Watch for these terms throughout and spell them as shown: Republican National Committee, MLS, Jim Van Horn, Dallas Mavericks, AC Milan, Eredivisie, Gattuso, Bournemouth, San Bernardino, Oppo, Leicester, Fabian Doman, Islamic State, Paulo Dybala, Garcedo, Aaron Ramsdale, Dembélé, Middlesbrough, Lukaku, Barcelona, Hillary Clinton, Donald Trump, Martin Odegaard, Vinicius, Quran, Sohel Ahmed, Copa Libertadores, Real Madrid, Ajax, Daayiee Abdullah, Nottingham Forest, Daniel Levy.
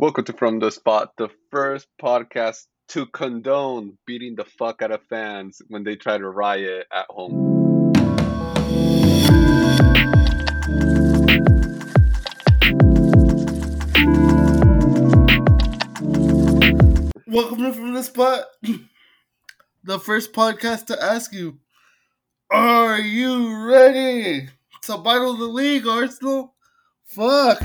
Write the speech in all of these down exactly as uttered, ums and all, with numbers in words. Welcome to From The Spot, the first podcast to condone beating the fuck out of fans when they try to riot at home. Welcome to From The Spot, the first podcast to ask you, are you ready to battle the league, Arsenal? Fuck.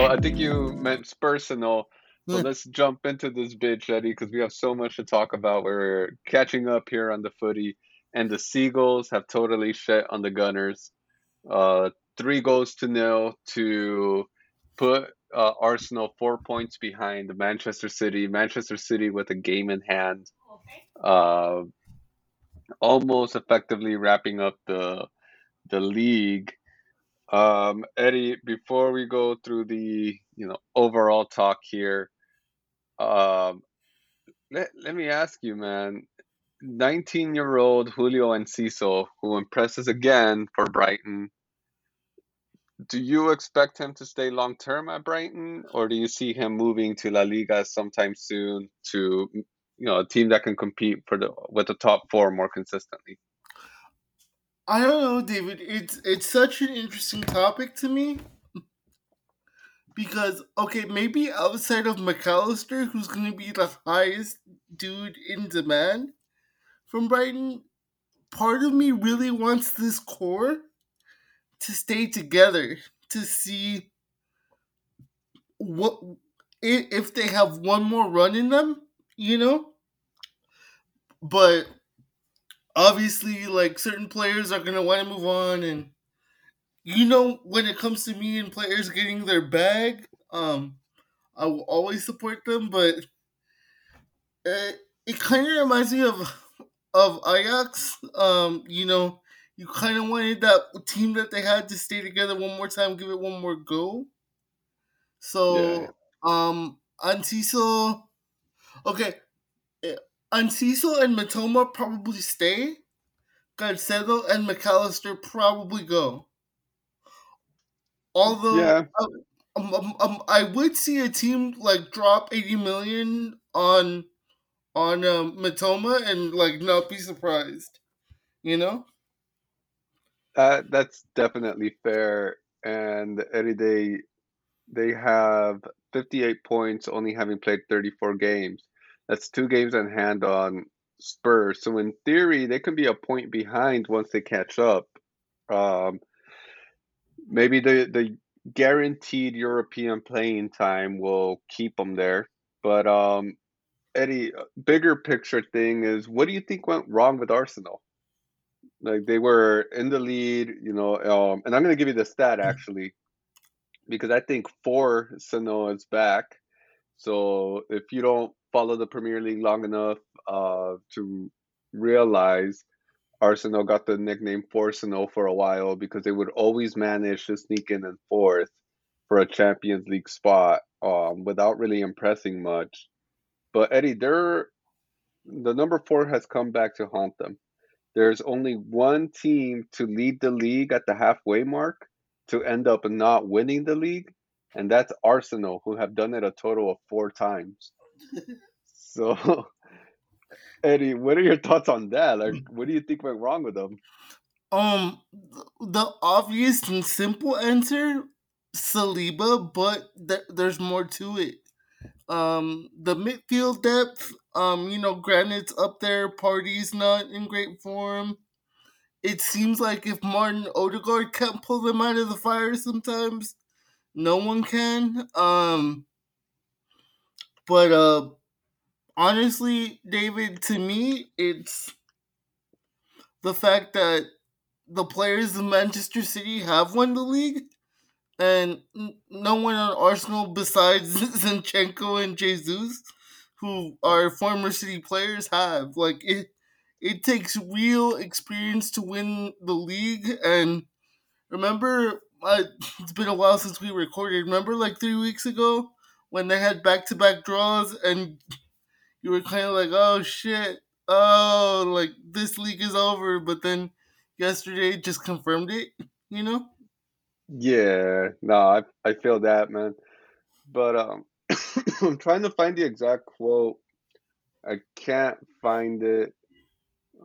I think you meant Spursenal, so yeah. Let's jump into this bitch, Eddie, because we have so much to talk about. We're catching up here on the footy, and the Seagulls have totally shit on the Gunners. Uh, three goals to nil to put uh, Arsenal four points behind Manchester City. Manchester City with a game in hand, uh, almost effectively wrapping up the the league. Um, Eddie, before we go through the, you know, overall talk here, um, let, let me ask you, man, nineteen-year-old Julio Enciso, who impresses again for Brighton, do you expect him to stay long-term at Brighton, or do you see him moving to La Liga sometime soon to, you know, a team that can compete for the with the top four more consistently? I don't know, David. It's it's such an interesting topic to me because, okay, maybe outside of McAllister, who's going to be the highest dude in demand from Brighton, part of me really wants this core to stay together to see what if they have one more run in them, you know? But obviously, like, certain players are going to want to move on, and, you know, when it comes to me and players getting their bag, um, I will always support them, but it, it kind of reminds me of of Ajax. Um, you know, you kind of wanted that team that they had to stay together one more time, give it one more go. So, yeah. um, Enciso, okay, Enciso and Matoma probably stay. Garcedo and McAllister probably go. Although, yeah. um, um, um, I would see a team like drop eighty million on on um, Matoma and like not be surprised, you know? Uh, that's definitely fair. And Eddie, they, they have fifty-eight points, only having played thirty-four games. That's two games in hand on Spurs. So in theory, they can be a point behind once they catch up. Um, maybe the the guaranteed European playing time will keep them there. But um, Eddie, bigger picture thing is, what do you think went wrong with Arsenal? Like, they were in the lead, you know, um, and I'm going to give you the stat actually, because I think four Arsenal is back. So if you don't follow the Premier League long enough uh, to realize Arsenal got the nickname Forsenal for a while because they would always manage to sneak in and fourth for a Champions League spot um, without really impressing much. But Eddie, they're, the number four has come back to haunt them. There's only one team to lead the league at the halfway mark to end up not winning the league, and that's Arsenal, who have done it a total of four times. So, Eddie, what are your thoughts on that? Like, what do you think went wrong with them? Um, the obvious and simple answer, Saliba, but th- there's more to it. Um, the midfield depth, um, you know, Granite's up there, Partey's not in great form. It seems like if Martin Odegaard can't pull them out of the fire sometimes, no one can. Um... But uh, honestly, David, to me, it's the fact that the players in Manchester City have won the league, and no one on Arsenal besides Zinchenko and Jesus, who are former City players, have. Like, it, it takes real experience to win the league. And remember, I, it's been a while since we recorded. Remember, like, three weeks ago? When they had back-to-back draws and you were kind of like, oh, shit, oh, like, this league is over, but then yesterday just confirmed it, you know? Yeah, no, I I feel that, man. But um, I'm trying to find the exact quote. I can't find it.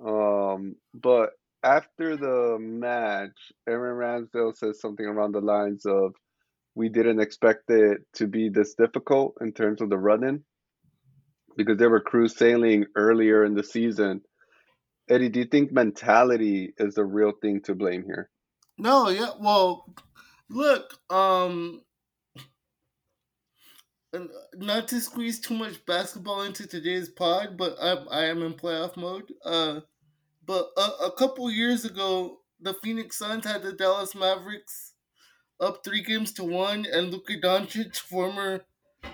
Um, but after the match, Aaron Ramsdale says something around the lines of, we didn't expect it to be this difficult in terms of the run-in, because they were cruise sailing earlier in the season. Eddie, do you think mentality is the real thing to blame here? No, yeah. Well, look, um, not to squeeze too much basketball into today's pod, but I, I am in playoff mode. Uh, but a, a couple years ago, the Phoenix Suns had the Dallas Mavericks up three games to one, and Luka Doncic, former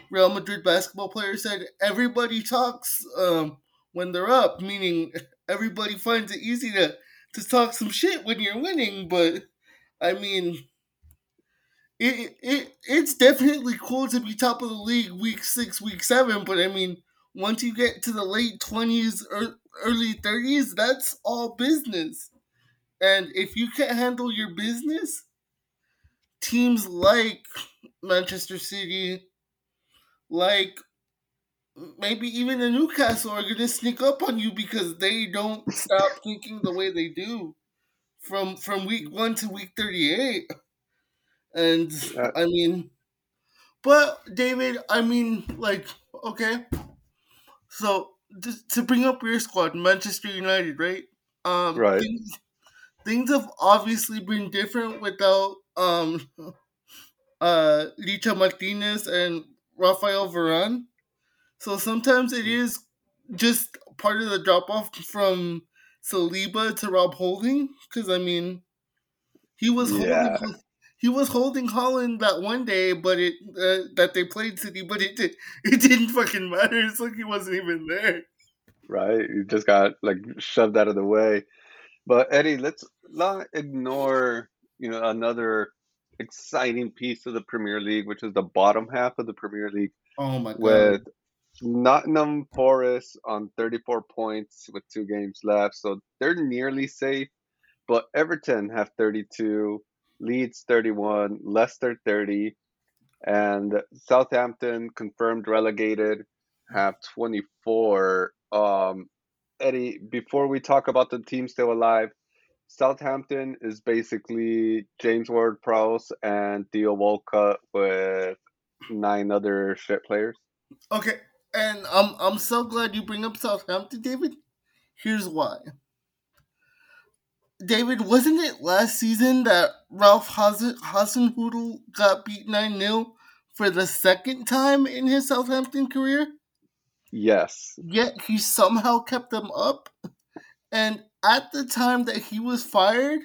Real Madrid basketball player, said, everybody talks um, when they're up, meaning everybody finds it easy to, to talk some shit when you're winning. But, I mean, it it it's definitely cool to be top of the league week six, week seven, but, I mean, once you get to the late twenties or early thirties, that's all business. And if you can't handle your business, teams like Manchester City, like maybe even the Newcastle, are going to sneak up on you because they don't stop thinking the way they do from from week one to week thirty-eight. And uh, I mean, but David, I mean, like, okay. So just to bring up your squad, Manchester United, right? Um, right. Things, things have obviously been different without um, uh, Licha Martinez and Rafael Varane. So sometimes it is just part of the drop-off from Saliba to Rob Holding, because, I mean, he was yeah. holding he was holding Haaland that one day, but it uh, that they played City, but it did, it didn't fucking matter. It's like he wasn't even there. Right, he just got like shoved out of the way. But Eddie, let's not ignore you know another exciting piece of the Premier League, which is the bottom half of the Premier League. Oh my God. With Nottingham Forest on thirty-four points with two games left. So they're nearly safe, but Everton have thirty-two, Leeds thirty-one, Leicester thirty, and Southampton, confirmed relegated, have twenty-four. Um, Eddie, before we talk about the team still alive, Southampton is basically James Ward-Prowse and Theo Walcott with nine other shit players. Okay, and I'm I'm so glad you bring up Southampton, David. Here's why. David, wasn't it last season that Ralph Hasenhüttl got beat nine nil for the second time in his Southampton career? Yes. Yet he somehow kept them up. And at the time that he was fired,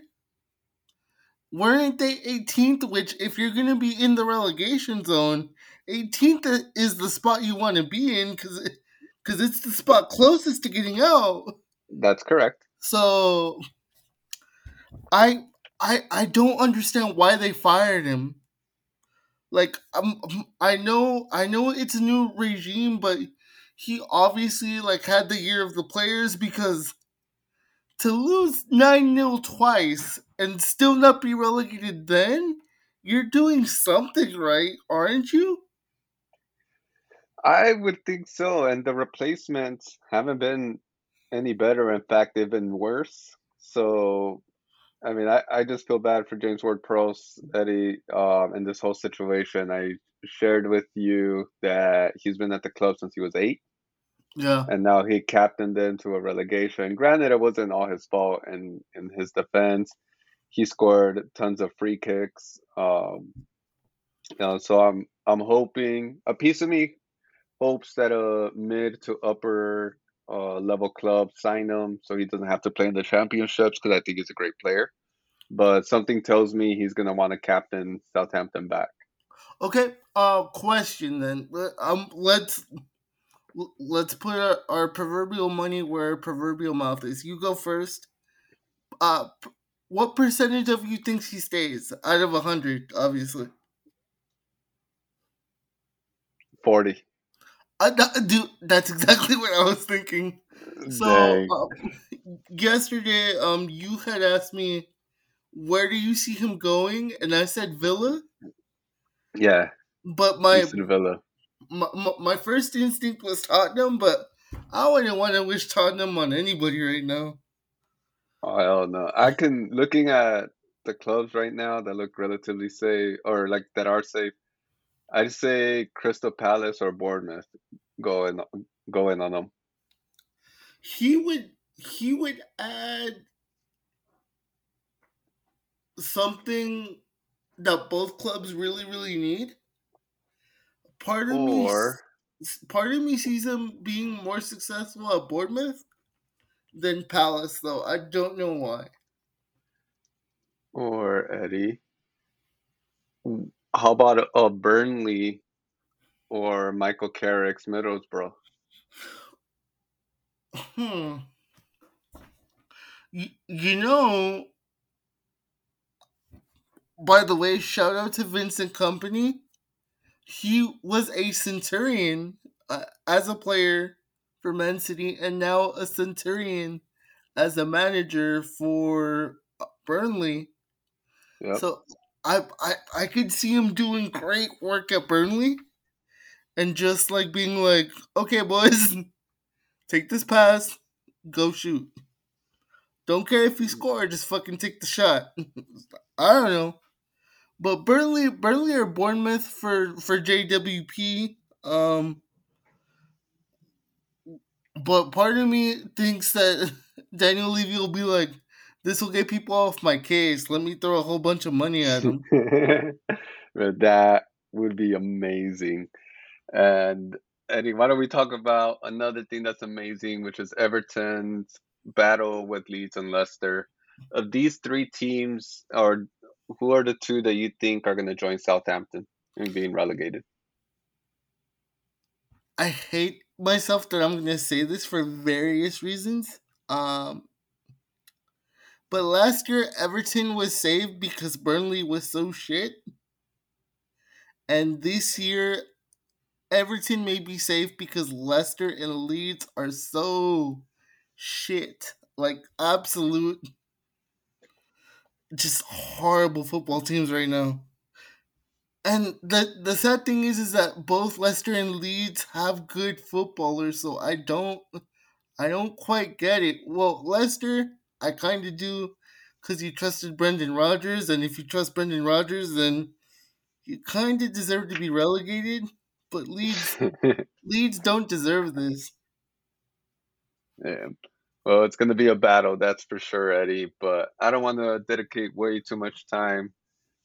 weren't they eighteenth? Which, if you're going to be in the relegation zone, eighteenth is the spot you want to be in, because it, because it's the spot closest to getting out. That's correct. So, I I I don't understand why they fired him. Like, I'm, I know I know it's a new regime, but he obviously like had the year of the players, because to lose nine nil twice and still not be relegated, then you're doing something right, aren't you? I would think so, and the replacements haven't been any better. In fact, they've been worse. So, I mean, I, I just feel bad for James Ward-Prowse, Eddie, um, in this whole situation. I shared with you that he's been at the club since he was eight. Yeah. And now he captained them to a relegation. Granted, it wasn't all his fault, and in his defense, he scored tons of free kicks. Um, you know, so I'm I'm hoping, a piece of me hopes that a mid to upper uh, level club sign him so he doesn't have to play in the championships, because I think he's a great player. But something tells me he's going to want to captain Southampton back. Okay, uh, question then. Um, let's let's put our, our proverbial money where our proverbial mouth is. You go first. Uh, what percentage of you think she stays out of one hundred, obviously? forty. Uh, dude, that's exactly what I was thinking. So um, yesterday, um, you had asked me, where do you see him going? And I said Villa. Yeah. But my Villa. My, my my first instinct was Tottenham, but I wouldn't want to wish Tottenham on anybody right now. Oh, hell no. I can, looking at the clubs right now that look relatively safe, or like that are safe, I'd say Crystal Palace or Bournemouth going going on them. He would he would add something that both clubs really, really need. Part of or, me, part of me sees him being more successful at Bournemouth than Palace, though. I don't know why. Or Eddie, how about a Burnley or Michael Carrick's Middlesbrough? Hmm. You, you know. By the way, shout out to Vincent Kompany. He was a Centurion uh, as a player for Man City, and now a Centurion as a manager for Burnley. Yep. So I, I I could see him doing great work at Burnley, and just like being like, okay, boys, take this pass, go shoot. Don't care if you score, just fucking take the shot. I don't know. But Burnley, Burnley or Bournemouth for, for J W P. Um, but part of me thinks that Daniel Levy will be like, this will get people off my case. Let me throw a whole bunch of money at them. That would be amazing. And Eddie, why don't we talk about another thing that's amazing, which is Everton's battle with Leeds and Leicester. Of these three teams, or who are the two that you think are going to join Southampton in being relegated? I hate myself that I'm going to say this for various reasons. Um, but last year, Everton was saved because Burnley was so shit. And this year, Everton may be saved because Leicester and Leeds are so shit. Like, absolute... just horrible football teams right now. And the the sad thing is is that both Leicester and Leeds have good footballers, so I don't I don't quite get it. Well, Leicester, I kind of do, because you trusted Brendan Rodgers, and if you trust Brendan Rodgers, then you kind of deserve to be relegated, but Leeds Leeds don't deserve this. Yeah. Well, it's going to be a battle, that's for sure, Eddie. But I don't want to dedicate way too much time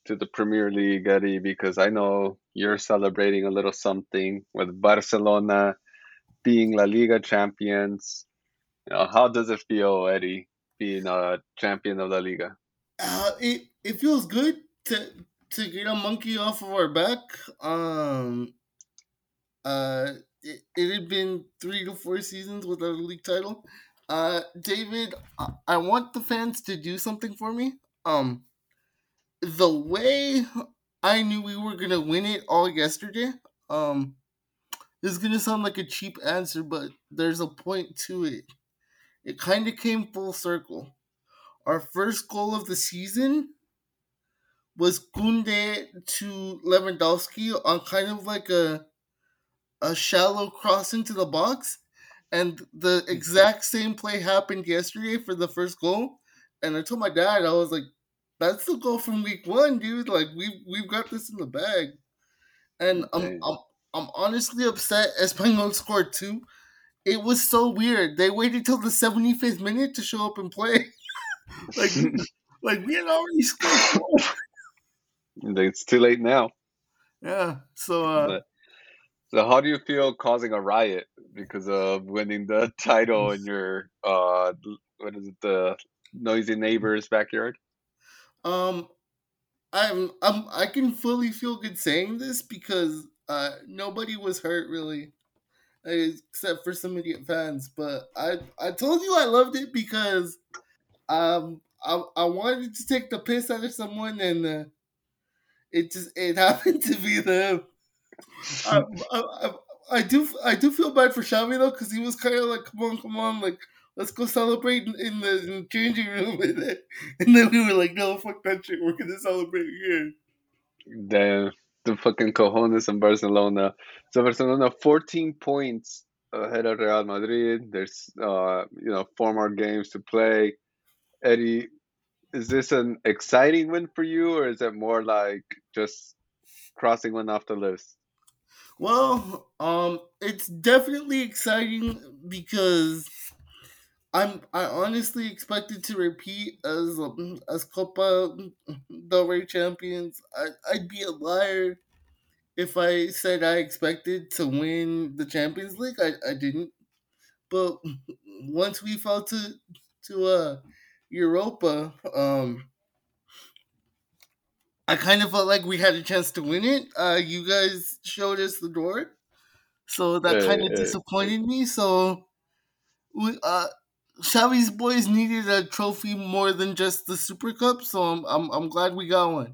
to the Premier League, Eddie, because I know you're celebrating a little something with Barcelona being La Liga champions. You know, how does it feel, Eddie, being a champion of La Liga? Uh, it it feels good to to get a monkey off of our back. Um, uh, it, it had been three to four seasons without a league title. Uh, David, I want the fans to do something for me. Um, the way I knew we were going to win it all yesterday, um, this is going to sound like a cheap answer, but there's a point to it. It kind of came full circle. Our first goal of the season was Koundé to Lewandowski on kind of like a, a shallow cross into the box. And the exact same play happened yesterday for the first goal. And I told my dad, I was like, that's the goal from week one, dude. Like, we've, we've got this in the bag. And I'm, I'm I'm honestly upset Espanyol scored two. It was so weird. They waited till the seventy-fifth minute to show up and play. like, like, we had already scored four. It's too late now. Yeah, so... Uh, but- So how do you feel causing a riot because of winning the title in your, uh, what is it, the noisy neighbor's backyard? Um, I'm, I'm, I can fully feel good saying this because uh, nobody was hurt really, except for some idiot fans. But I, I told you I loved it because um, I, I wanted to take the piss out of someone, and uh, it just, it happened to be them. I, I, I do I do feel bad for Xavi, though, because he was kind of like, come on, come on, like, let's go celebrate in, in, the, in the changing room. And then, and then we were like, no, fuck that shit. We're going to celebrate here. The, the fucking cojones in Barcelona. So Barcelona, fourteen points ahead of Real Madrid. There's, uh, you know, four more games to play. Eddie, is this an exciting win for you, or is it more like just crossing one off the list? Well, um, it's definitely exciting because I'm I honestly expected to repeat as um, as Copa del Rey champions. I, I'd be a liar if I said I expected to win the Champions League. I, I didn't. But once we fell to to uh, Europa, um, I kind of felt like we had a chance to win it. Uh, you guys showed us the door, so that hey, kind of hey, disappointed hey. me. So, we, uh, Xavi's boys needed a trophy more than just the Super Cup. So I'm I'm, I'm glad we got one.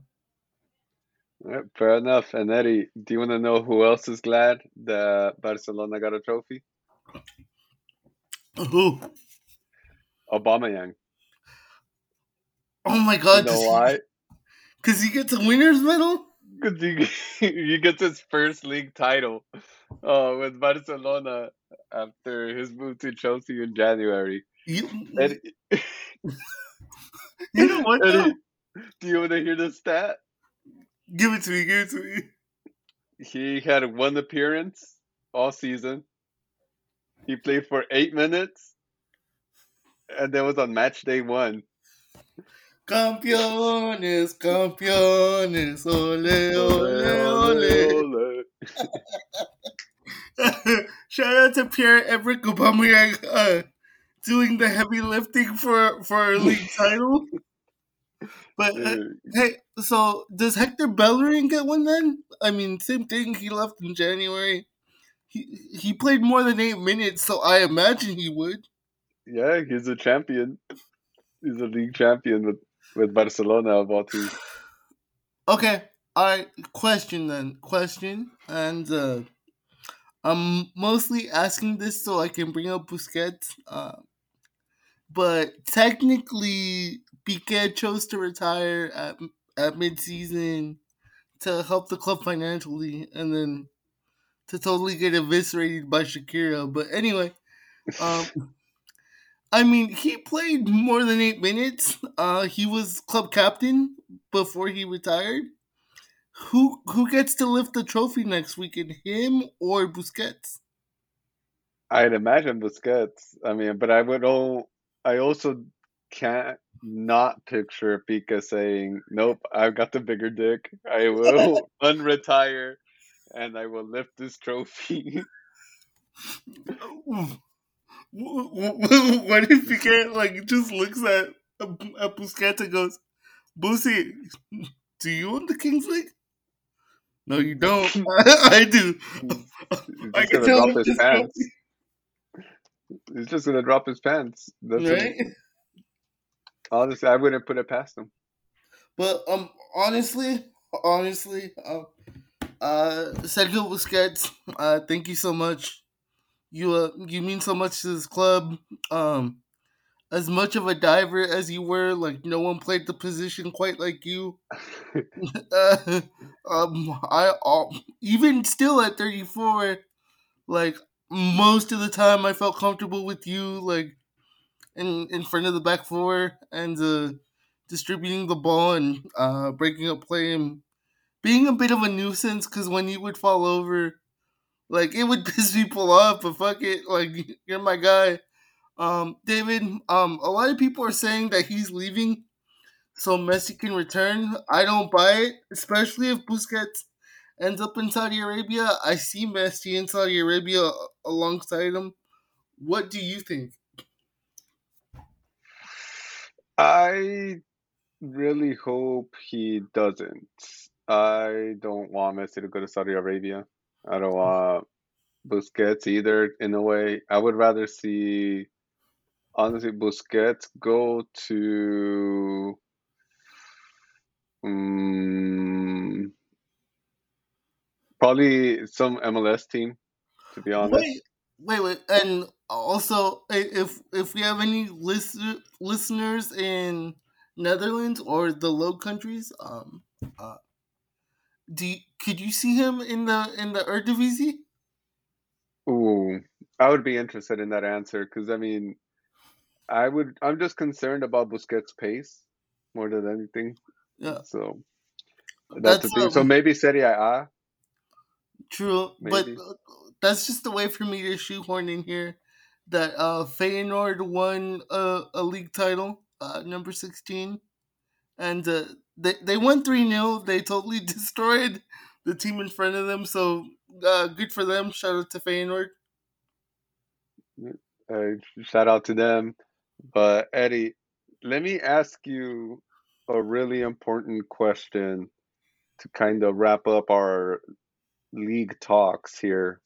All right, fair enough. And Eddie, do you want to know who else is glad that Barcelona got a trophy? Who? Aubameyang. Oh my God! You know why? Because he gets a winner's medal? Because he, he gets his first league title uh, with Barcelona after his move to Chelsea in January. You, and, you know what? And, do you want to hear the stat? Give it to me. Give it to me. He had one appearance all season. He played for eight minutes. And that was on match day one. Campeones, campeones, ole, ole, ole, ole. ole. Shout out to Pierre-Emerick Aubameyang uh, doing the heavy lifting for, for our league title. But, uh, hey, so does Hector Bellerin get one then? I mean, same thing, he left in January. He, he played more than eight minutes, so I imagine he would. Yeah, he's a champion. He's a league champion with With Barcelona about to. Okay, all right. Question then. Question. And uh, I'm mostly asking this so I can bring up Busquets. Uh, but technically, Piqué chose to retire at, at mid-season to help the club financially and then to totally get eviscerated by Shakira. But anyway. Um, I mean, he played more than eight minutes. Uh, he was club captain before he retired. Who who gets to lift the trophy next weekend, him or Busquets? I'd imagine Busquets. I mean, but I would all. I also can't not picture Piqué saying, "Nope, I've got the bigger dick. I will unretire, and I will lift this trophy." What if Piqué like just looks at at Busquets and goes, "Busi, do you own the Kings League?" No, you don't. I do. He's I can tell drop his just pants. He's just gonna drop his pants. That's right. It. Honestly, I wouldn't put it past him. But um, honestly, honestly, um, uh, Sergio Busquets, uh, thank you so much. You uh, you mean so much to this club. Um, as much of a diver as you were, like no one played the position quite like you. uh, um, I uh, even still at thirty-four, like most of the time I felt comfortable with you, like in in front of the back four and uh, distributing the ball and uh, breaking up play and being a bit of a nuisance because when you would fall over. Like, it would piss people off, but fuck it. Like, you're my guy. Um, David, um, a lot of people are saying that he's leaving so Messi can return. I don't buy it, especially if Busquets ends up in Saudi Arabia. I see Messi in Saudi Arabia alongside him. What do you think? I really hope he doesn't. I don't want Messi to go to Saudi Arabia. I don't want Busquets either, in a way. I would rather see, honestly, Busquets go to um, probably some M L S team, to be honest. Wait, wait, wait. And also, if if we have any listener, listeners in Netherlands or the Low Countries, um, uh, do you, could you see him in the in the Eredivisie? Ooh, I would be interested in that answer because I mean, I would. I'm just concerned about Busquets' pace more than anything. Yeah. So that's, that's the thing. Um, so maybe Serie A. True, maybe. But that's just a way for me to shoehorn in here that uh, Feyenoord won a, a league title, uh, number sixteen, and uh, they they won three nil. They totally destroyed the team in front of them. So uh, good for them. Shout out to Feyenoord. Uh, shout out to them. But Eddie, let me ask you a really important question to kind of wrap up our league talks here.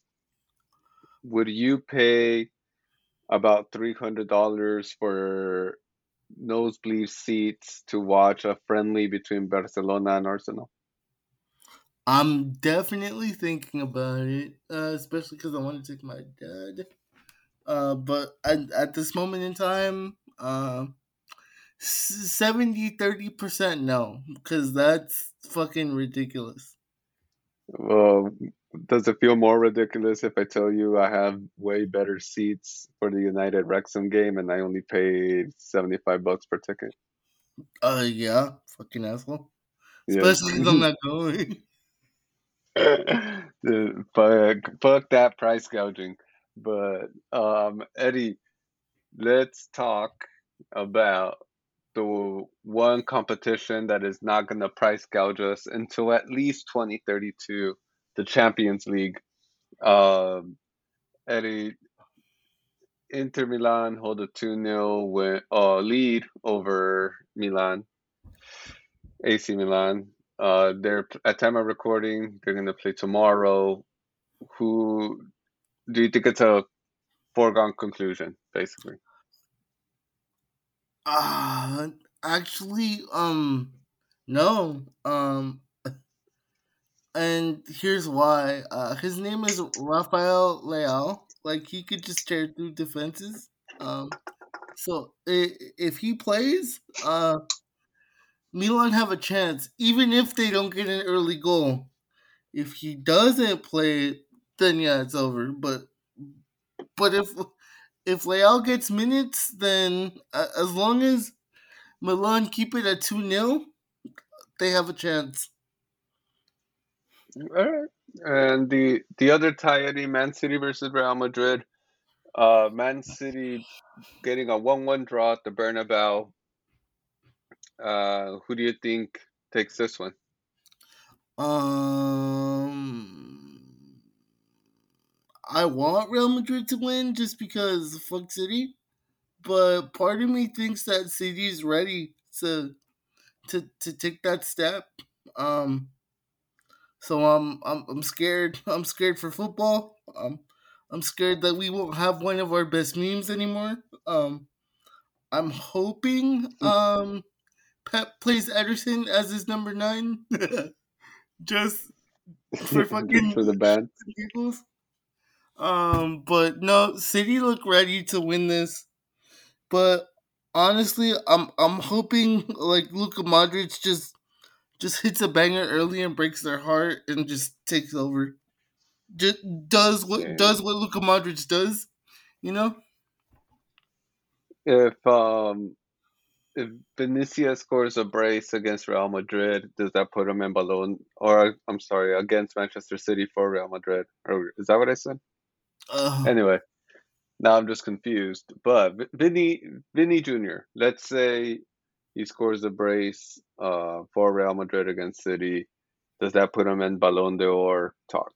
Would you pay about three hundred dollars for nosebleed seats to watch a friendly between Barcelona and Arsenal? I'm definitely thinking about it, uh, especially because I want to take my dad. Uh, but at, at this moment in time, uh, seventy, thirty percent no, because that's fucking ridiculous. Well, does it feel more ridiculous if I tell you I have way better seats for the United Wrexham game and I only paid seventy-five bucks per ticket? Uh, yeah, fucking asshole. Yeah. Especially because I'm not going. Dude, fuck, fuck that price gouging. But, um, Eddie, let's talk about the one competition that is not going to price gouge us until at least twenty thirty-two, the Champions League. Um, Eddie, Inter Milan hold a two nil win, uh, lead over Milan, A C Milan. Uh, they're at time of recording, they're going to play tomorrow. Who do you think it's a foregone conclusion, basically? Uh, actually, um, no. Um, and here's why. Uh, his name is Rafael Leao. Like, he could just tear through defenses. Um, so it, if he plays, uh, Milan have a chance, even if they don't get an early goal. If he doesn't play, then yeah, it's over. But, but if... If Leao gets minutes, then uh, as long as Milan keep it at two nil, they have a chance. All right. And the the other tie, Eddie, Man City versus Real Madrid. Uh, Man City getting a one one draw at the Bernabeu. Uh, who do you think takes this one? Um... I want Real Madrid to win just because fuck City, but part of me thinks that City's ready to to to take that step. Um, so I'm I'm I'm scared. I'm scared for football. Um, I'm scared that we won't have one of our best memes anymore. Um, I'm hoping um, Pep plays Ederson as his number nine, just for fucking for the band. Um, but no, City look ready to win this. But honestly, I'm I'm hoping like Luka Modric just just hits a banger early and breaks their heart and just takes over. Just does what yeah. does what Luka Modric does, you know? If um if Vinicius scores a brace against Real Madrid, does that put him in Bologna? Or I'm sorry, against Manchester City for Real Madrid? Or is that what I said? Uh, anyway, now I'm just confused. But Vinny, Vinny Junior, let's say he scores a brace uh, for Real Madrid against City. Does that put him in Ballon d'Or talk?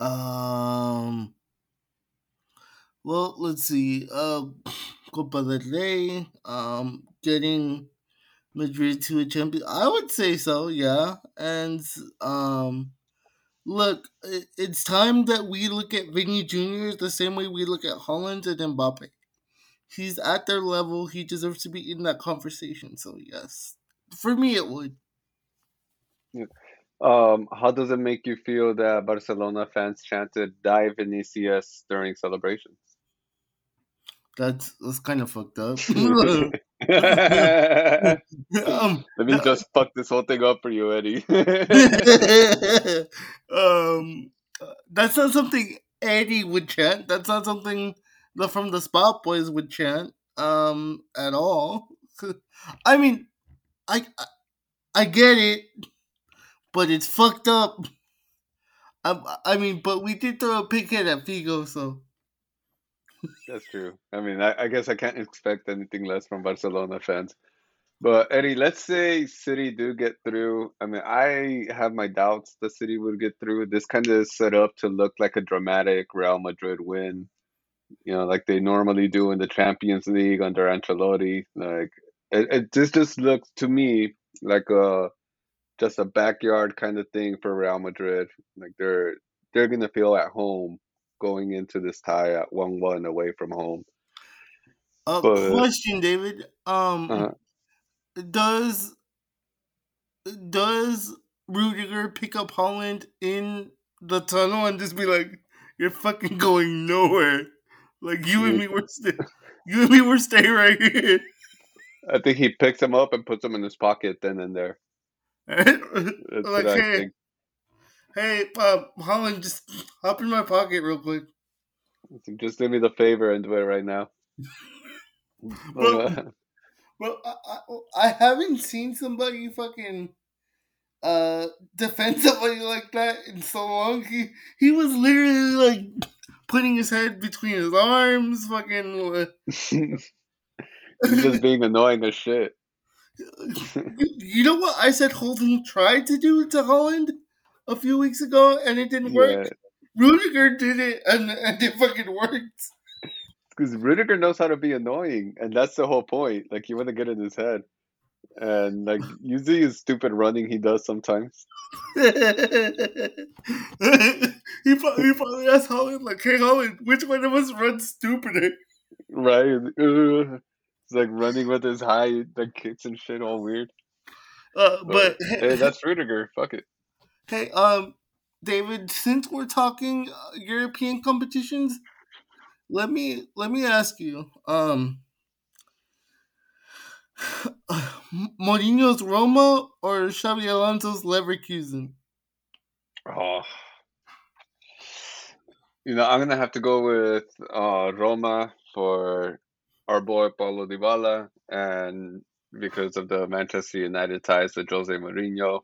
Um. Well, let's see. Uh, Copa del Rey, um, getting Madrid to a champion. I would say so, yeah. And um. Look, it's time that we look at Vinny Junior the same way we look at Haaland and Mbappe. He's at their level. He deserves to be in that conversation. So, yes. For me, it would. Yeah. Um, how does it make you feel that Barcelona fans chanted "Die Vinicius" during celebrations? That's, that's kind of fucked up. um, Let me just fuck this whole thing up for you, Eddie. um, that's not something Eddie would chant. That's not something the From The Spot boys would chant um, at all. I mean, I, I I get it, but it's fucked up. I, I mean, but we did throw a picket at Figo, so. That's true. I mean, I, I guess I can't expect anything less from Barcelona fans. But, Eddie, let's say City do get through. I mean, I have my doubts that City would get through. This kind of is set up to look like a dramatic Real Madrid win, you know, like they normally do in the Champions League under Ancelotti. Like, it, it just, just looks to me like a just a backyard kind of thing for Real Madrid. Like, they're they're going to feel at home going into this tie at one one away from home. Uh, but, question, David. Um, uh-huh. Does does Rudiger pick up Haaland in the tunnel and just be like, "You're fucking going nowhere. Like, you and me, we're st- you and me, we're staying right here." I think he picks him up and puts him in his pocket then and there. Like, hey, hey, uh, Haaland, just hop in my pocket real quick. Just do me the favor and do it right now. Well, well I, I, I haven't seen somebody fucking uh, defend somebody like that in so long. He, he was literally, like, putting his head between his arms, fucking... Uh, he's just being annoying as shit. You know what I said Holden tried to do to Haaland a few weeks ago, and it didn't work? Yeah. Rudiger did it, and, and it fucking worked. Because Rudiger knows how to be annoying, and that's the whole point. Like, you want to get in his head. And, like, you see his stupid running he does sometimes. he, he probably asked Haaland, like, "Hey, Haaland, which one of us runs stupider?" Right. Ugh. Like running with his high like kicks and shit, all weird. Uh, but, but hey, that's Rudiger. Fuck it. Hey, um, David, since we're talking uh, European competitions, let me let me ask you, um, uh, Mourinho's Roma or Xabi Alonso's Leverkusen? Oh, you know, I'm gonna have to go with uh, Roma for our boy Paulo Dybala, and because of the Manchester United ties with Jose Mourinho.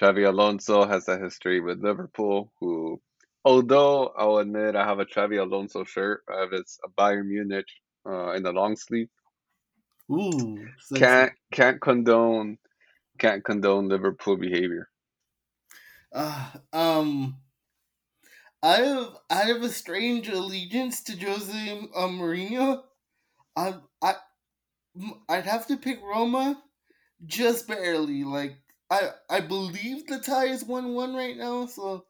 Xabi Alonso has a history with Liverpool, who, although I'll admit I have a Xabi Alonso shirt, I have it's a Bayern Munich uh, in the long sleeve. Ooh, can't can't condone can't condone Liverpool behavior. Uh, um. I have I have a strange allegiance to Jose uh, Mourinho. I I I'd have to pick Roma, just barely. Like I I believe the tie is one one right now, so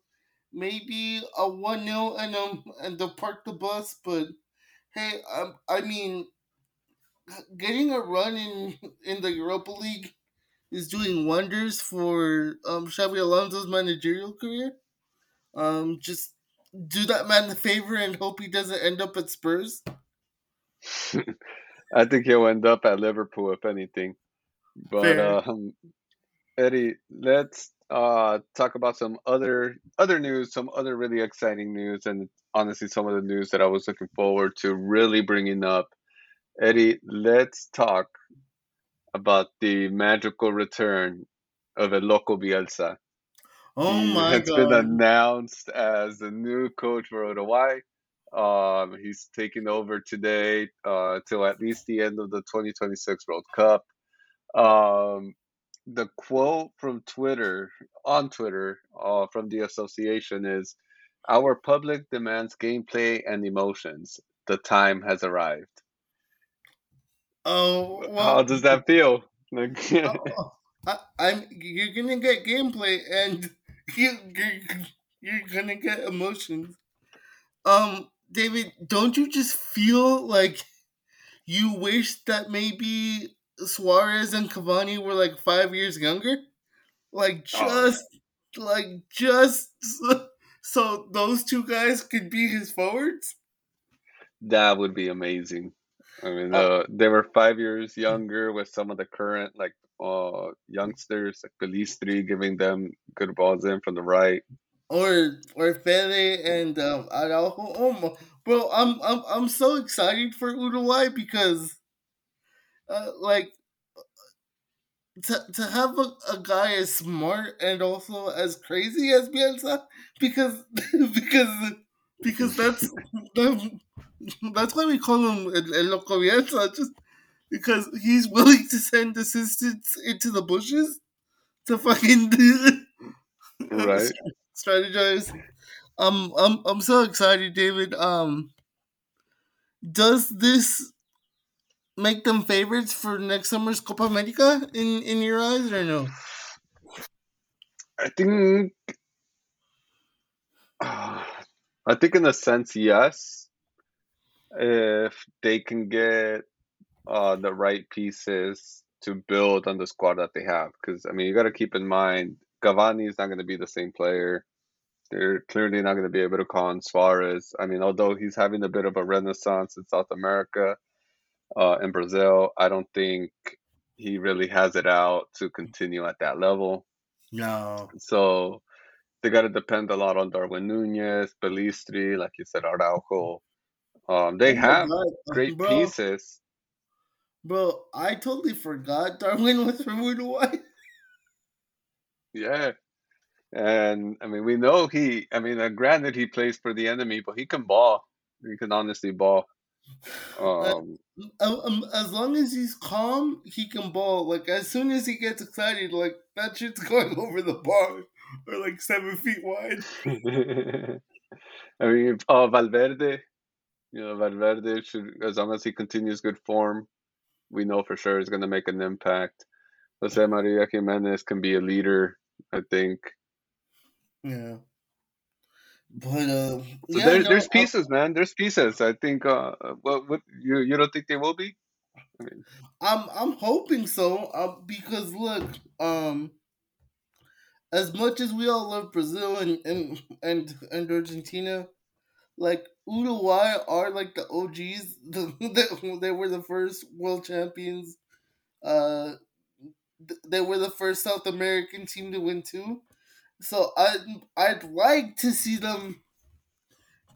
maybe a one nil and um and they'll park the bus. But hey, I I mean, getting a run in in the Europa League is doing wonders for um Xabi Alonso's managerial career. Um, just do that man the favor and hope he doesn't end up at Spurs. I think he'll end up at Liverpool, if anything. But um, Eddie, let's uh, talk about some other other news, some other really exciting news, and honestly, some of the news that I was looking forward to really bringing up. Eddie, let's talk about the magical return of El Loco Bielsa. Oh my God! It's been announced as the new coach for Uruguay. Um, he's taking over today uh, till at least the end of the twenty twenty-six World Cup. Um, the quote from Twitter, on Twitter, uh, from the association is, "Our public demands gameplay and emotions. The time has arrived." Oh, well, how does that feel? Like, oh, I, I'm. You're gonna get gameplay, and you you're, you're gonna get emotions. Um. David, don't you just feel like you wish that maybe Suarez and Cavani were like five years younger? Like, just oh, like just so those two guys could be his forwards? That would be amazing. I mean, uh, they were five years younger with some of the current like uh, youngsters, like Pelistri, giving them good balls in from the right, or or Fede and um, Araujo. Oh, bro, I'm I'm I'm so excited for Uruguay because, uh, like, to to have a, a guy as smart and also as crazy as Bielsa, because because because that's that. That's why we call him El, El Loco Bielsa, just because he's willing to send assistants into the bushes to fucking do right. strategize. Um, I'm I'm so excited, David. Um, does this make them favorites for next summer's Copa America in, in your eyes or no? I think, uh, I think in a sense, yes. If they can get uh, the right pieces to build on the squad that they have. Because, I mean, you got to keep in mind, Cavani is not going to be the same player. They're clearly not going to be able to call on Suarez. I mean, although he's having a bit of a renaissance in South America uh, and Brazil, I don't think he really has it out to continue at that level. No. So they got to depend a lot on Darwin Nunez, Pelistri, like you said, Araujo. Um, they have oh great bro, pieces. Bro, I totally forgot Darwin was from Uruguay. Yeah. And, I mean, we know he... I mean, uh, granted, he plays for the enemy, but he can ball. He can honestly ball. Um, uh, um, as long as he's calm, he can ball. Like, as soon as he gets excited, like, that shit's going over the bar. Or, like, seven feet wide. I mean, uh, Valverde... You know, Valverde should, as long as he continues good form, we know for sure he's going to make an impact. Jose Maria Jimenez can be a leader, I think. Yeah. But, uh, so yeah, there, no, there's pieces, I, man. There's pieces. I think, uh, what, what, you, you don't think they will be? I mean, I'm, I'm hoping so, uh, because look, um, as much as we all love Brazil and, and, and, and Argentina, like, Uruguay are like the O Gs. The, they were the first world champions. Uh, they were the first South American team to win too. So I I'd like to see them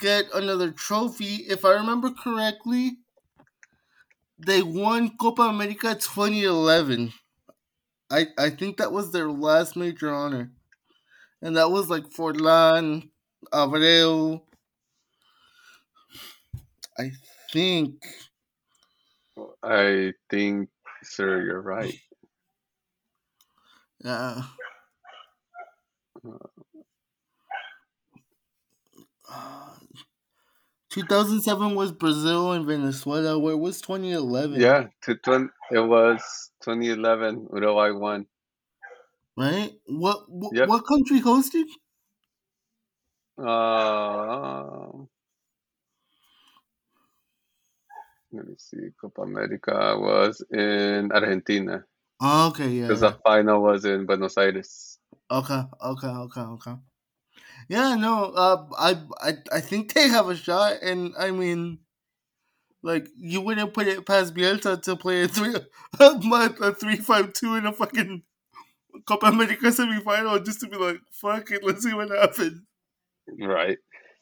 get another trophy. If I remember correctly, they won Copa America twenty eleven. I I think that was their last major honor, and that was like Forlán, Abreu. I think. I think, sir, you're right. Yeah. Uh, two thousand seven was Brazil and Venezuela. Where was twenty eleven? Yeah, to tw- it was twenty eleven. Uruguay won. Right? What? Wh- yep. What country hosted? Uh. Let me see. Copa America was in Argentina. Oh, okay, yeah. Because yeah. the final was in Buenos Aires. Okay, okay, okay, okay. Yeah, no, uh, I, I, I think they have a shot, and I mean, like, you wouldn't put it past Bielsa to play a three, a three five two in a fucking Copa America semifinal just to be like, fuck it, let's see what happens. Right.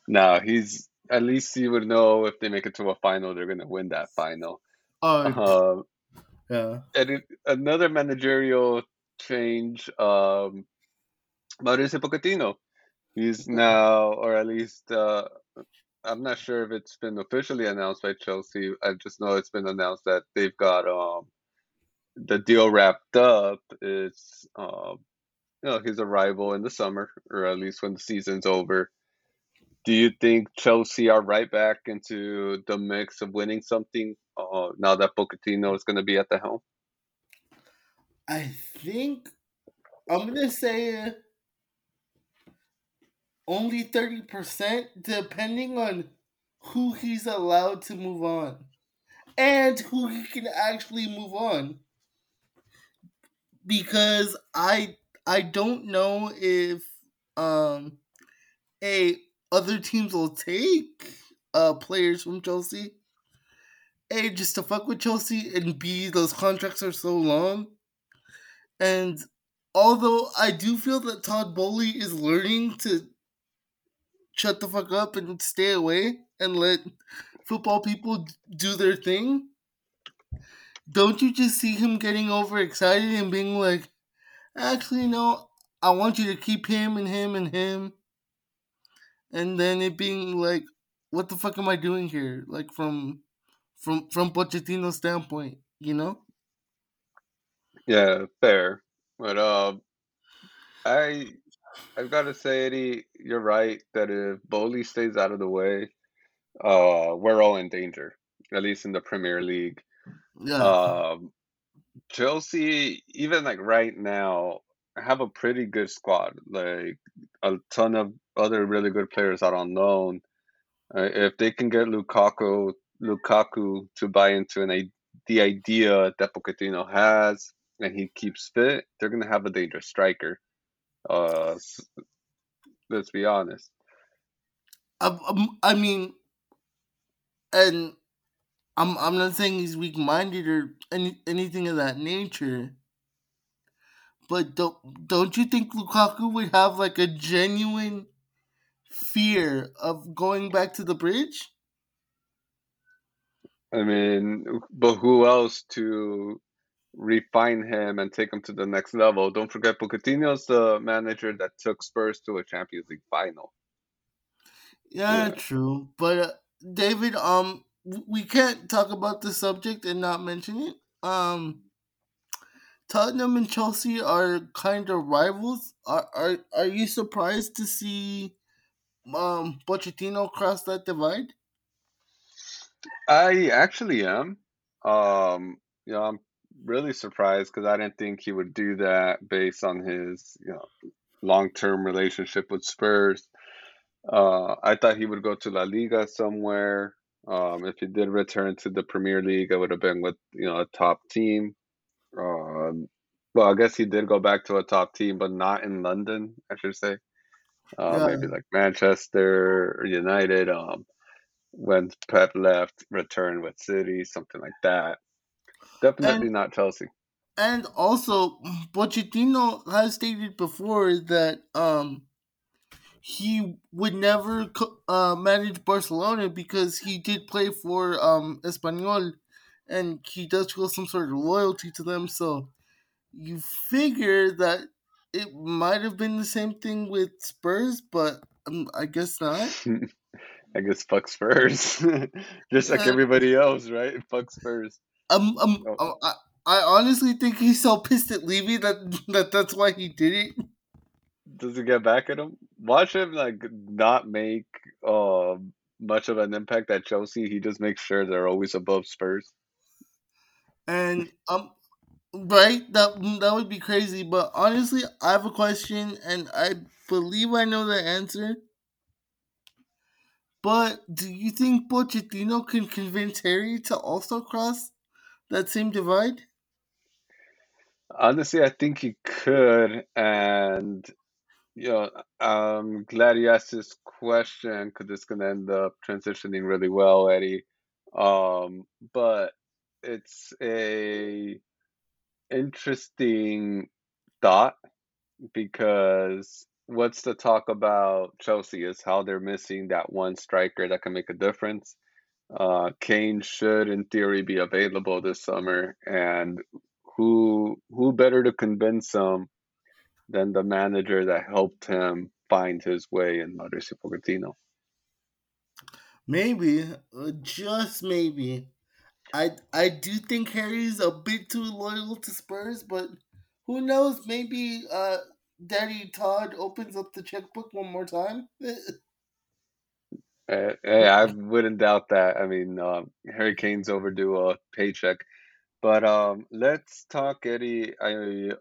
Now he's. At least you would know if they make it to a final, they're going to win that final. Oh, um, yeah. And it, another managerial change, um, Mauricio Pochettino. He's now, or at least, uh, I'm not sure if it's been officially announced by Chelsea. I just know it's been announced that they've got um, the deal wrapped up. It's um, you know, his arrival in the summer, or at least when the season's over. Do you think Chelsea are right back into the mix of winning something uh, now that Pochettino is going to be at the helm? I think I'm going to say only thirty percent, depending on who he's allowed to move on and who he can actually move on. Because I I don't know if um, a other teams will take uh players from Chelsea. A, just to fuck with Chelsea, and B, those contracts are so long. And although I do feel that Todd Boehly is learning to shut the fuck up and stay away and let football people do their thing, don't you just see him getting overexcited and being like, actually, no, I want you to keep him and him and him. And then it being like, what the fuck am I doing here? Like, from... From from Pochettino's standpoint, you know? Yeah, fair. But um, I, I've got to say, Eddie, you're right that if Boehly stays out of the way, uh, we're all in danger, at least in the Premier League. Yeah. Um, Chelsea, even like right now, have a pretty good squad. Like a ton of other really good players out on loan. Uh, if they can get Lukaku... Lukaku to buy into an the idea that Pochettino has, and he keeps fit, they're gonna have a dangerous striker. Uh, let's be honest. I, I mean, and I'm I'm not saying he's weak minded or any, anything of that nature. But don't don't you think Lukaku would have like a genuine fear of going back to the bridge? I mean, but who else to refine him and take him to the next level? Don't forget, Pochettino's the manager that took Spurs to a Champions League final. Yeah, yeah. True. But uh, David, um, we can't talk about the subject and not mention it. Um, Tottenham and Chelsea are kind of rivals. Are are are you surprised to see, um, Pochettino cross that divide? I actually am. Um, you know, I'm really surprised because I didn't think he would do that based on his, you know, long-term relationship with Spurs. Uh, I thought he would go to La Liga somewhere. Um, if he did return to the Premier League, it would have been with, you know, a top team. Um, well, I guess he did go back to a top team, but not in London, I should say. Uh, yeah. Maybe like Manchester or United. Um, When Pep left, returned with City, something like that. Definitely and, not Chelsea. And also, Pochettino has stated before that um, he would never uh, manage Barcelona because he did play for um, Espanyol, and he does feel some sort of loyalty to them. So you figure that it might have been the same thing with Spurs, but um, I guess not. I guess fuck Spurs, just like everybody else, right? Fuck Spurs. Um, um, oh. I, I honestly think he's so pissed at Levy that, that that's why he did it. Does he get back at him? Watch him like not make uh, much of an impact at Chelsea. He just makes sure they're always above Spurs. And um, right, that that would be crazy. But honestly, I have a question, and I believe I know the answer. But do you think Pochettino can convince Harry to also cross that same divide? Honestly, I think he could. And, you know, I'm glad you asked this question because it's going to end up transitioning really well, Eddie. Um, but it's a interesting thought because... What's the talk about Chelsea is how they're missing that one striker that can make a difference. Uh, Kane should, in theory, be available this summer. And who who better to convince him than the manager that helped him find his way in Mauricio Pochettino? Maybe. Just maybe. I, I do think Harry's a bit too loyal to Spurs, but who knows? Maybe... Uh... Daddy Todd opens up the checkbook one more time. hey, hey, I wouldn't doubt that. I mean, um, Harry Kane's overdue a paycheck. But um, let's talk, Eddie. I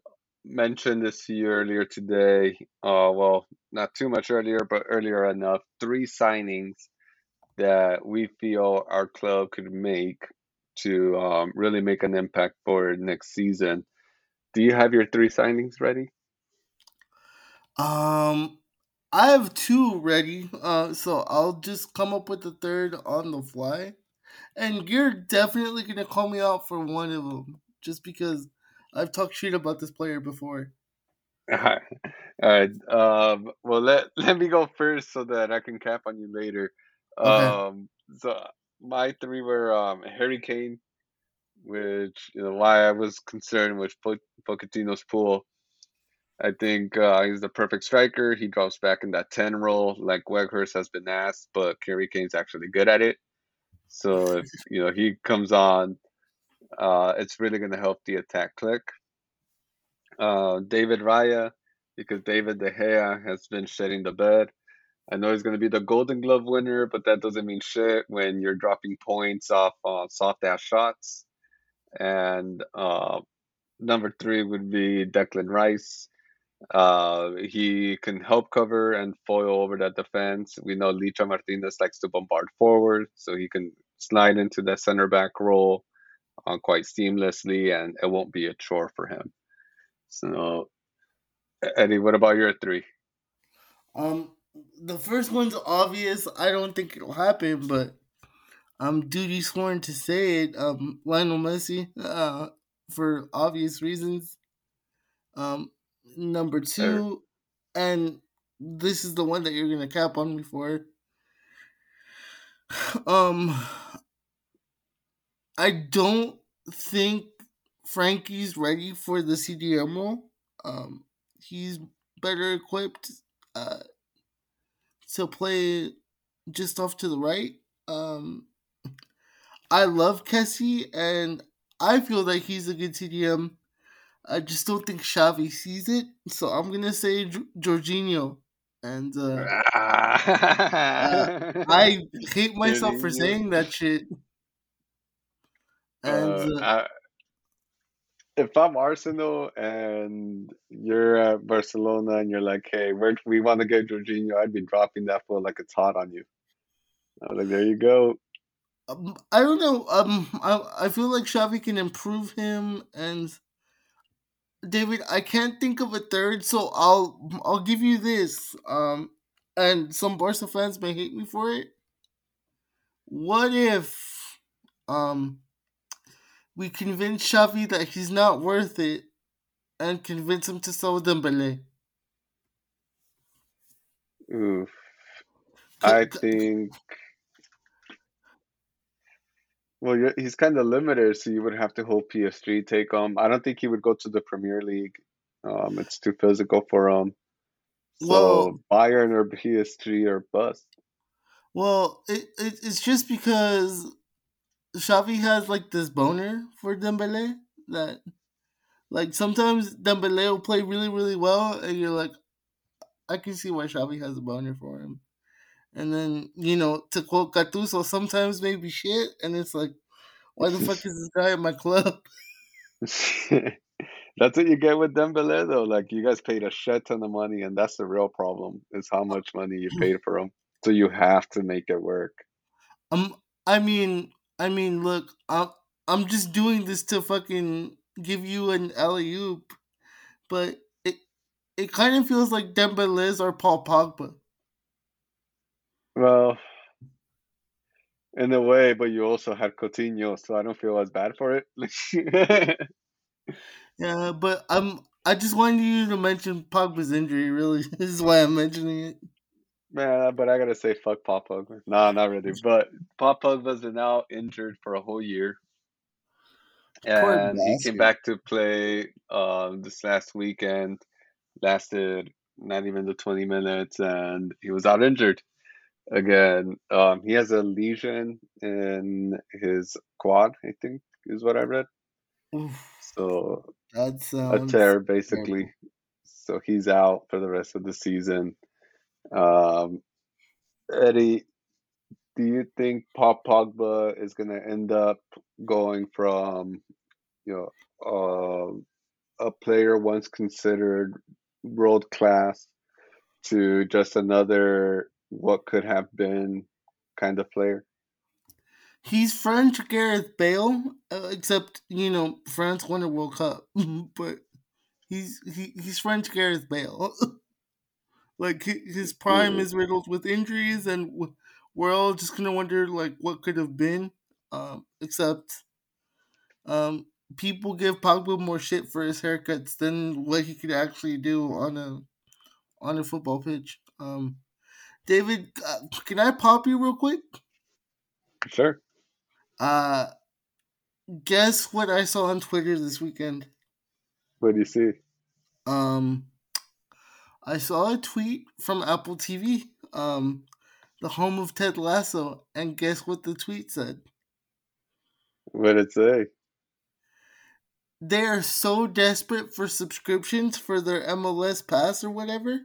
mentioned this to you earlier today. Uh, well, not too much earlier, but earlier enough. Three signings that we feel our club could make to um, really make an impact for next season. Do you have your three signings ready? Um, I have two ready, uh, so I'll just come up with the third on the fly. And you're definitely going to call me out for one of them, just because I've talked shit about this player before. All right. All right. Um, well, let, let me go first so that I can cap on you later. Okay. Um, so my three were um, Harry Kane, which you know why I was concerned with po- Pochettino's pool. I think uh, he's the perfect striker. He drops back in that ten role, like Weghurst has been asked, but Harry Kane's actually good at it. So if you know he comes on, uh, it's really going to help the attack click. Uh, David Raya, because David De Gea has been shedding the bed. I know he's going to be the Golden Glove winner, but that doesn't mean shit when you're dropping points off uh, soft-ass shots. And uh, number three would be Declan Rice. Uh, he can help cover and foil over that defense. We know Licha Martinez likes to bombard forward, so he can slide into the center back role uh, quite seamlessly, and it won't be a chore for him. So, Eddie, what about your three? Um. The first one's obvious. I don't think it'll happen, but I'm duty sworn to say it. Um, Lionel Messi, uh, for obvious reasons. Um, number two, and this is the one that you're gonna cap on me for. Um, I don't think Frankie's ready for the C D M role. Um, he's better equipped. Uh. to play just off to the right. Um, I love Kessie, and I feel like he's a good C D M. I just don't think Xavi sees it, so I'm going to say G- Jorginho. And uh, uh, I hate myself for saying that shit. And uh, uh, I, if I'm Arsenal and you're at Barcelona and you're like, hey, where do we want to get Jorginho? I'd be dropping that foot like it's hot on you. I was like, there you go. Um, I don't know. Um, I I feel like Xavi can improve him. And David, I can't think of a third, so I'll I'll give you this. Um, and some Barca fans may hate me for it. What if, um. we convince Xavi that he's not worth it and convince him to sell Dembélé? Oof. I think... Well, you're, he's kind of limited, so you would have to hope P S G take him. I don't think he would go to the Premier League. Um, it's too physical for him. So well, Bayern or P S G or bust. Well, it, it it's just because... Xavi has, like, this boner for Dembélé that, like, sometimes Dembélé will play really, really well, and you're like, I can see why Xavi has a boner for him. And then, you know, to quote Gattuso, sometimes maybe shit, and it's like, why the fuck is this guy at my club? That's what you get with Dembélé, though. Like, you guys paid a shit ton of money, and that's the real problem, is how much money you paid for him. So you have to make it work. Um, I mean... I mean, look, I'm, I'm just doing this to fucking give you an alley-oop, but it it kind of feels like Dembélé or Paul Pogba. Well, in a way, but you also had Coutinho, so I don't feel as bad for it. Yeah, but I'm, I just wanted you to mention Pogba's injury, really. This is why I'm mentioning it. Man, but I gotta say, fuck Paul Pogba. Nah, not really. But Paul Pogba's been out injured for a whole year, and he came back to play uh, this last weekend. Lasted not even the twenty minutes, and he was out injured again. Um, he has a lesion in his quad, I think, is what I read. Oof. So that's a tear, basically. Scary. So he's out for the rest of the season. Um, Eddie, do you think Paul Pogba is going to end up going from, you know, uh, a player once considered world class to just another what could have been kind of player? He's French Gareth Bale, uh, except you know France won a World Cup, but he's he, he's French Gareth Bale. Like, his prime mm. is riddled with injuries, and we're all just going to wonder, like, what could have been, um, except um, people give Pogba more shit for his haircuts than what he could actually do on a on a football pitch. Um, David, uh, can I pop you real quick? Sure. Uh, guess what I saw on Twitter this weekend. What do you see? Um... I saw a tweet from Apple T V, um, the home of Ted Lasso, and guess what the tweet said? What did it say? They are so desperate for subscriptions for their M L S pass or whatever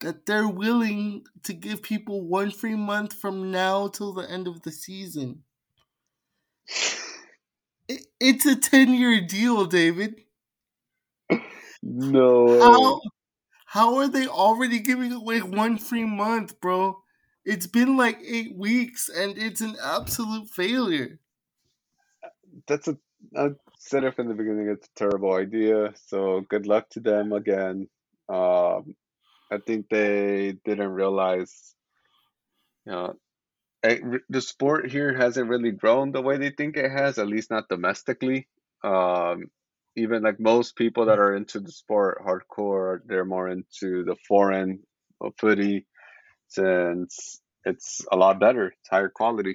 that they're willing to give people one free month from now till the end of the season. It, it's a ten-year deal, David. No. How? How are they already giving away one free month, bro? It's been like eight weeks, and it's an absolute failure. That's a I said it from the beginning. It's a terrible idea. So good luck to them again. Um, I think they didn't realize, you know, it, the sport here hasn't really grown the way they think it has. At least not domestically. Um, Even like most people that are into the sport hardcore, they're more into the foreign footy since it's a lot better. It's higher quality.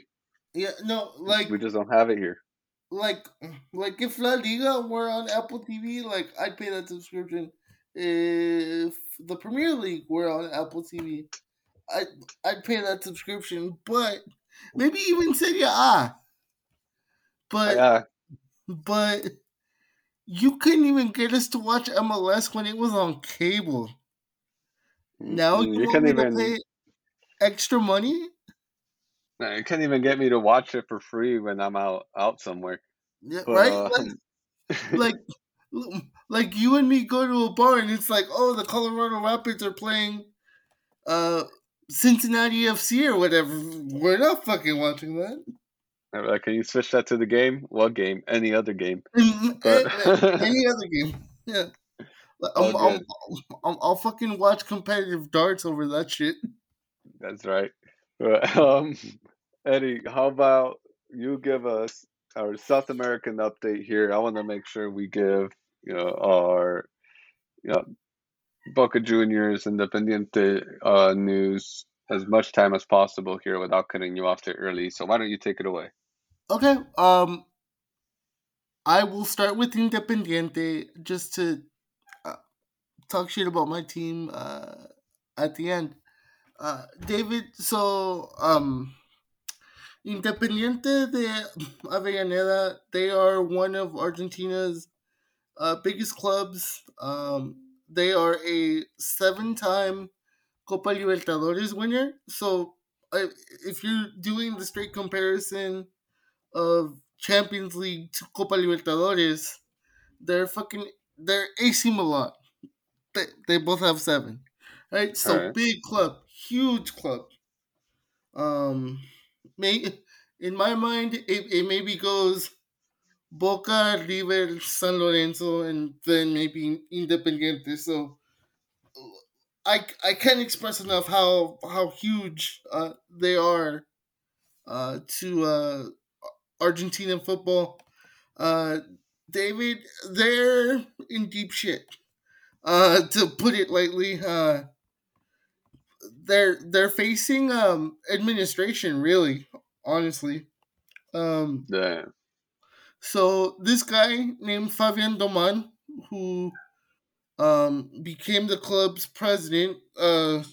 Yeah, no, like... We just don't have it here. Like, like if La Liga were on Apple T V, like, I'd pay that subscription. If the Premier League were on Apple T V, I'd, I'd pay that subscription. But maybe even Serie A. But... Yeah. But... You couldn't even get us to watch M L S when it was on cable. Now you, you can't even pay extra money. You can't even get me to watch it for free when I'm out, out somewhere. Yeah, but, right? Uh... Like, like, like you and me go to a bar and it's like, oh, the Colorado Rapids are playing uh, Cincinnati F C or whatever. We're not fucking watching that. Like, can you switch that to the game? What game? Any other game. But... Any other game. Yeah. I'll, I'll, I'll, I'll fucking watch competitive darts over that shit. That's right. But, um, Eddie, how about you give us our South American update here? I want to make sure we give, you know, our, you know, Boca Juniors Independiente uh, news as much time as possible here without cutting you off too early. So why don't you take it away? Okay. Um, I will start with Independiente just to uh, talk shit about my team uh, at the end. Uh, David, so um, Independiente de Avellaneda, they are one of Argentina's uh, biggest clubs. Um, they are a seven-time Copa Libertadores winner. So if you're doing the straight comparison of Champions League to Copa Libertadores, they're fucking, they're A C Milan. They, they both have seven. Right? So right. Big club, huge club. Um, may, in my mind, it, it maybe goes Boca, River, San Lorenzo, and then maybe Independiente. So I, I can't express enough how how huge uh, they are uh, to uh, Argentine football. Uh, David, they're in deep shit. Uh, to put it lightly, uh, they're they're facing um, administration, really, honestly. Um, Damn. So this guy named Fabian Doman, who. Um, became the club's president uh,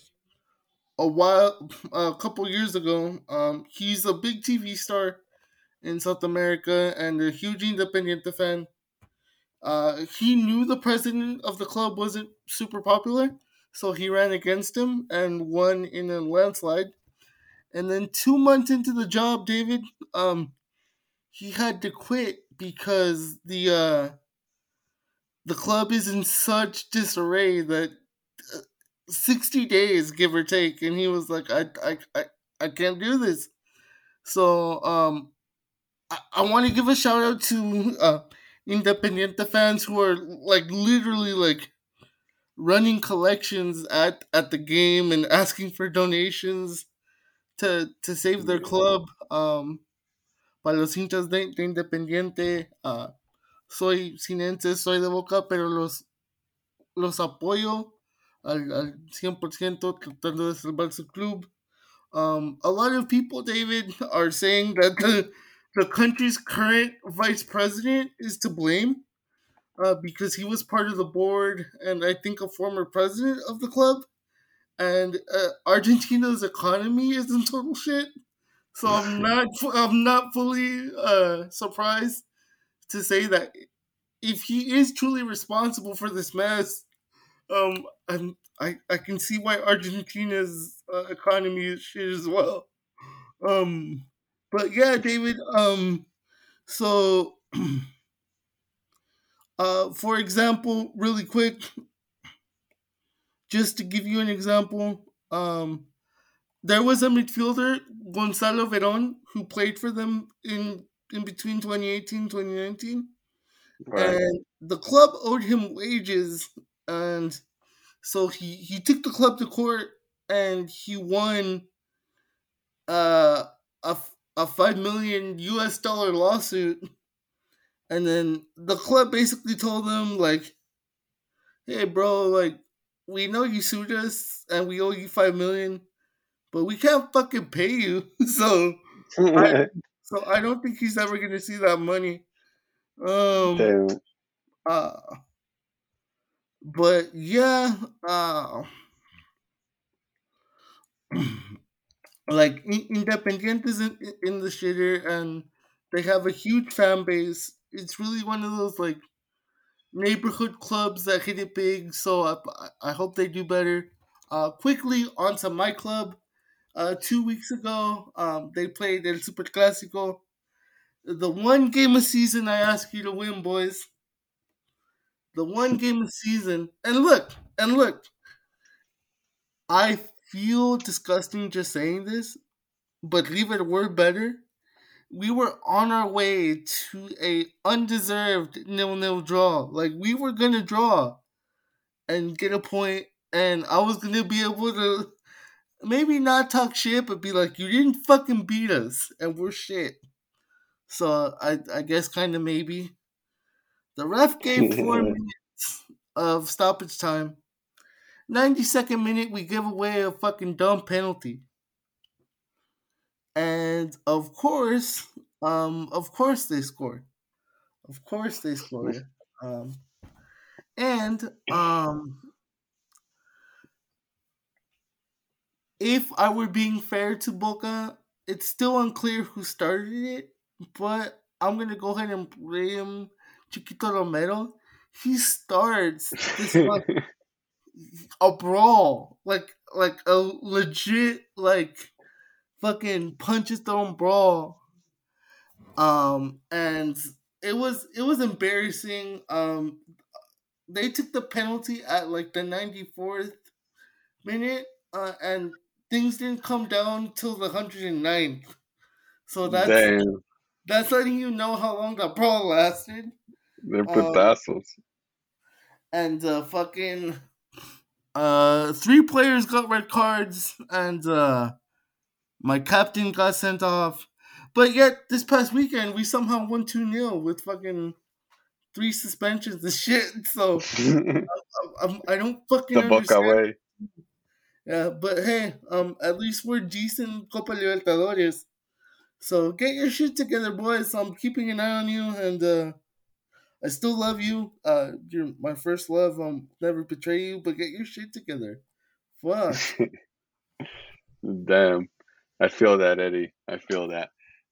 a while, a couple years ago. Um, he's a big T V star in South America and a huge Independiente fan. Uh, he knew the president of the club wasn't super popular, so he ran against him and won in a landslide. And then two months into the job, David, um, he had to quit because the... Uh, The club is in such disarray that sixty days, give or take, and he was like, "I, I, I, I can't do this." So, um, I, I want to give a shout out to uh, Independiente fans who are like literally like running collections at, at the game and asking for donations to to save their club. Um, para los hinchas de, de Independiente, uh, soy sinense, soy de Boca, pero los, los apoyo al, al cien por ciento tratando de salvar su club. Um, a lot of people, David, are saying that the, the country's current vice president is to blame uh, because he was part of the board and I think a former president of the club. And uh, Argentina's economy is in total shit. So I'm not I'm not fully uh, surprised to say that if he is truly responsible for this mess, um, I'm, I I can see why Argentina's uh, economy is shit as well. Um, but yeah, David. Um, so, uh, for example, really quick, just to give you an example, um. There was a midfielder, Gonzalo Verón, who played for them in, in between twenty eighteen, twenty nineteen. Right. And the club owed him wages. And so he, he took the club to court and he won uh, a, a five million U S dollar lawsuit. And then the club basically told him, like, hey, bro, like, we know you sued us and we owe you five million. But we can't fucking pay you, so I, so I don't think he's ever gonna see that money. Um, uh, but yeah, uh, like Independiente is in, in the shitter, and they have a huge fan base. It's really one of those like neighborhood clubs that hit it big. So I I hope they do better. Uh, quickly onto my club. Uh, two weeks ago, um, they played El Superclásico. The one game a season I ask you to win, boys. The one game a season. And look, and look. I feel disgusting just saying this, but River were better. We were on our way to a undeserved nil-nil draw. Like, we were going to draw and get a point, and I was going to be able to maybe not talk shit, but be like, you didn't fucking beat us, and we're shit. So I, I guess kind of maybe. The ref gave four minutes of stoppage time. ninety-second minute, we give away a fucking dumb penalty. And of course, um, of course they scored. Of course they scored. Um, and, um... If I were being fair to Boca, it's still unclear who started it, but I'm going to go ahead and blame Chiquito Romero. He starts this like a brawl, like like a legit like fucking punches thrown brawl. Um and it was it was embarrassing. Um they took the penalty at like the ninety-fourth minute uh, and things didn't come down till the one hundred ninth. So that's Damn. that's letting you know how long that brawl lasted. They're putazos. Um, and uh, fucking uh, three players got red cards, and uh, my captain got sent off. But yet, this past weekend, we somehow won two nil with fucking three suspensions and shit. So I, I, I don't fucking the understand. Boca way. Yeah, but hey, um, at least we're decent Copa Libertadores. So get your shit together, boys. I'm keeping an eye on you, and uh, I still love you. Uh, you're my first love. I'll never betray you, but get your shit together. Fuck. Damn. I feel that, Eddie. I feel that.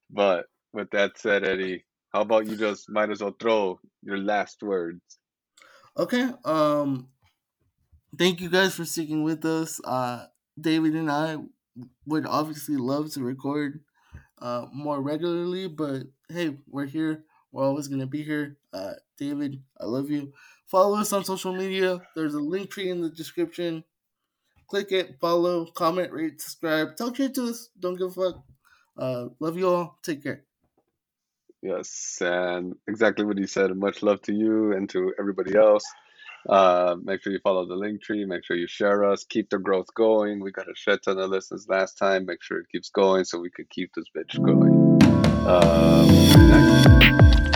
But with that said, Eddie, how about you just might as well throw your last words? Okay, um... thank you guys for sticking with us. Uh, David and I would obviously love to record uh, more regularly, but hey, we're here. We're always going to be here. Uh, David, I love you. Follow us on social media. There's a link tree in the description. Click it, follow, comment, rate, subscribe. Talk shit to us. Don't give a fuck. Uh, love you all. Take care. Yes, and exactly what he said. Much love to you and to everybody else. Uh, make sure you follow the link tree. Make sure you share us. Keep the growth going. We got a shit ton of listens last time. Make sure it keeps going so we can keep this bitch going. Um, next.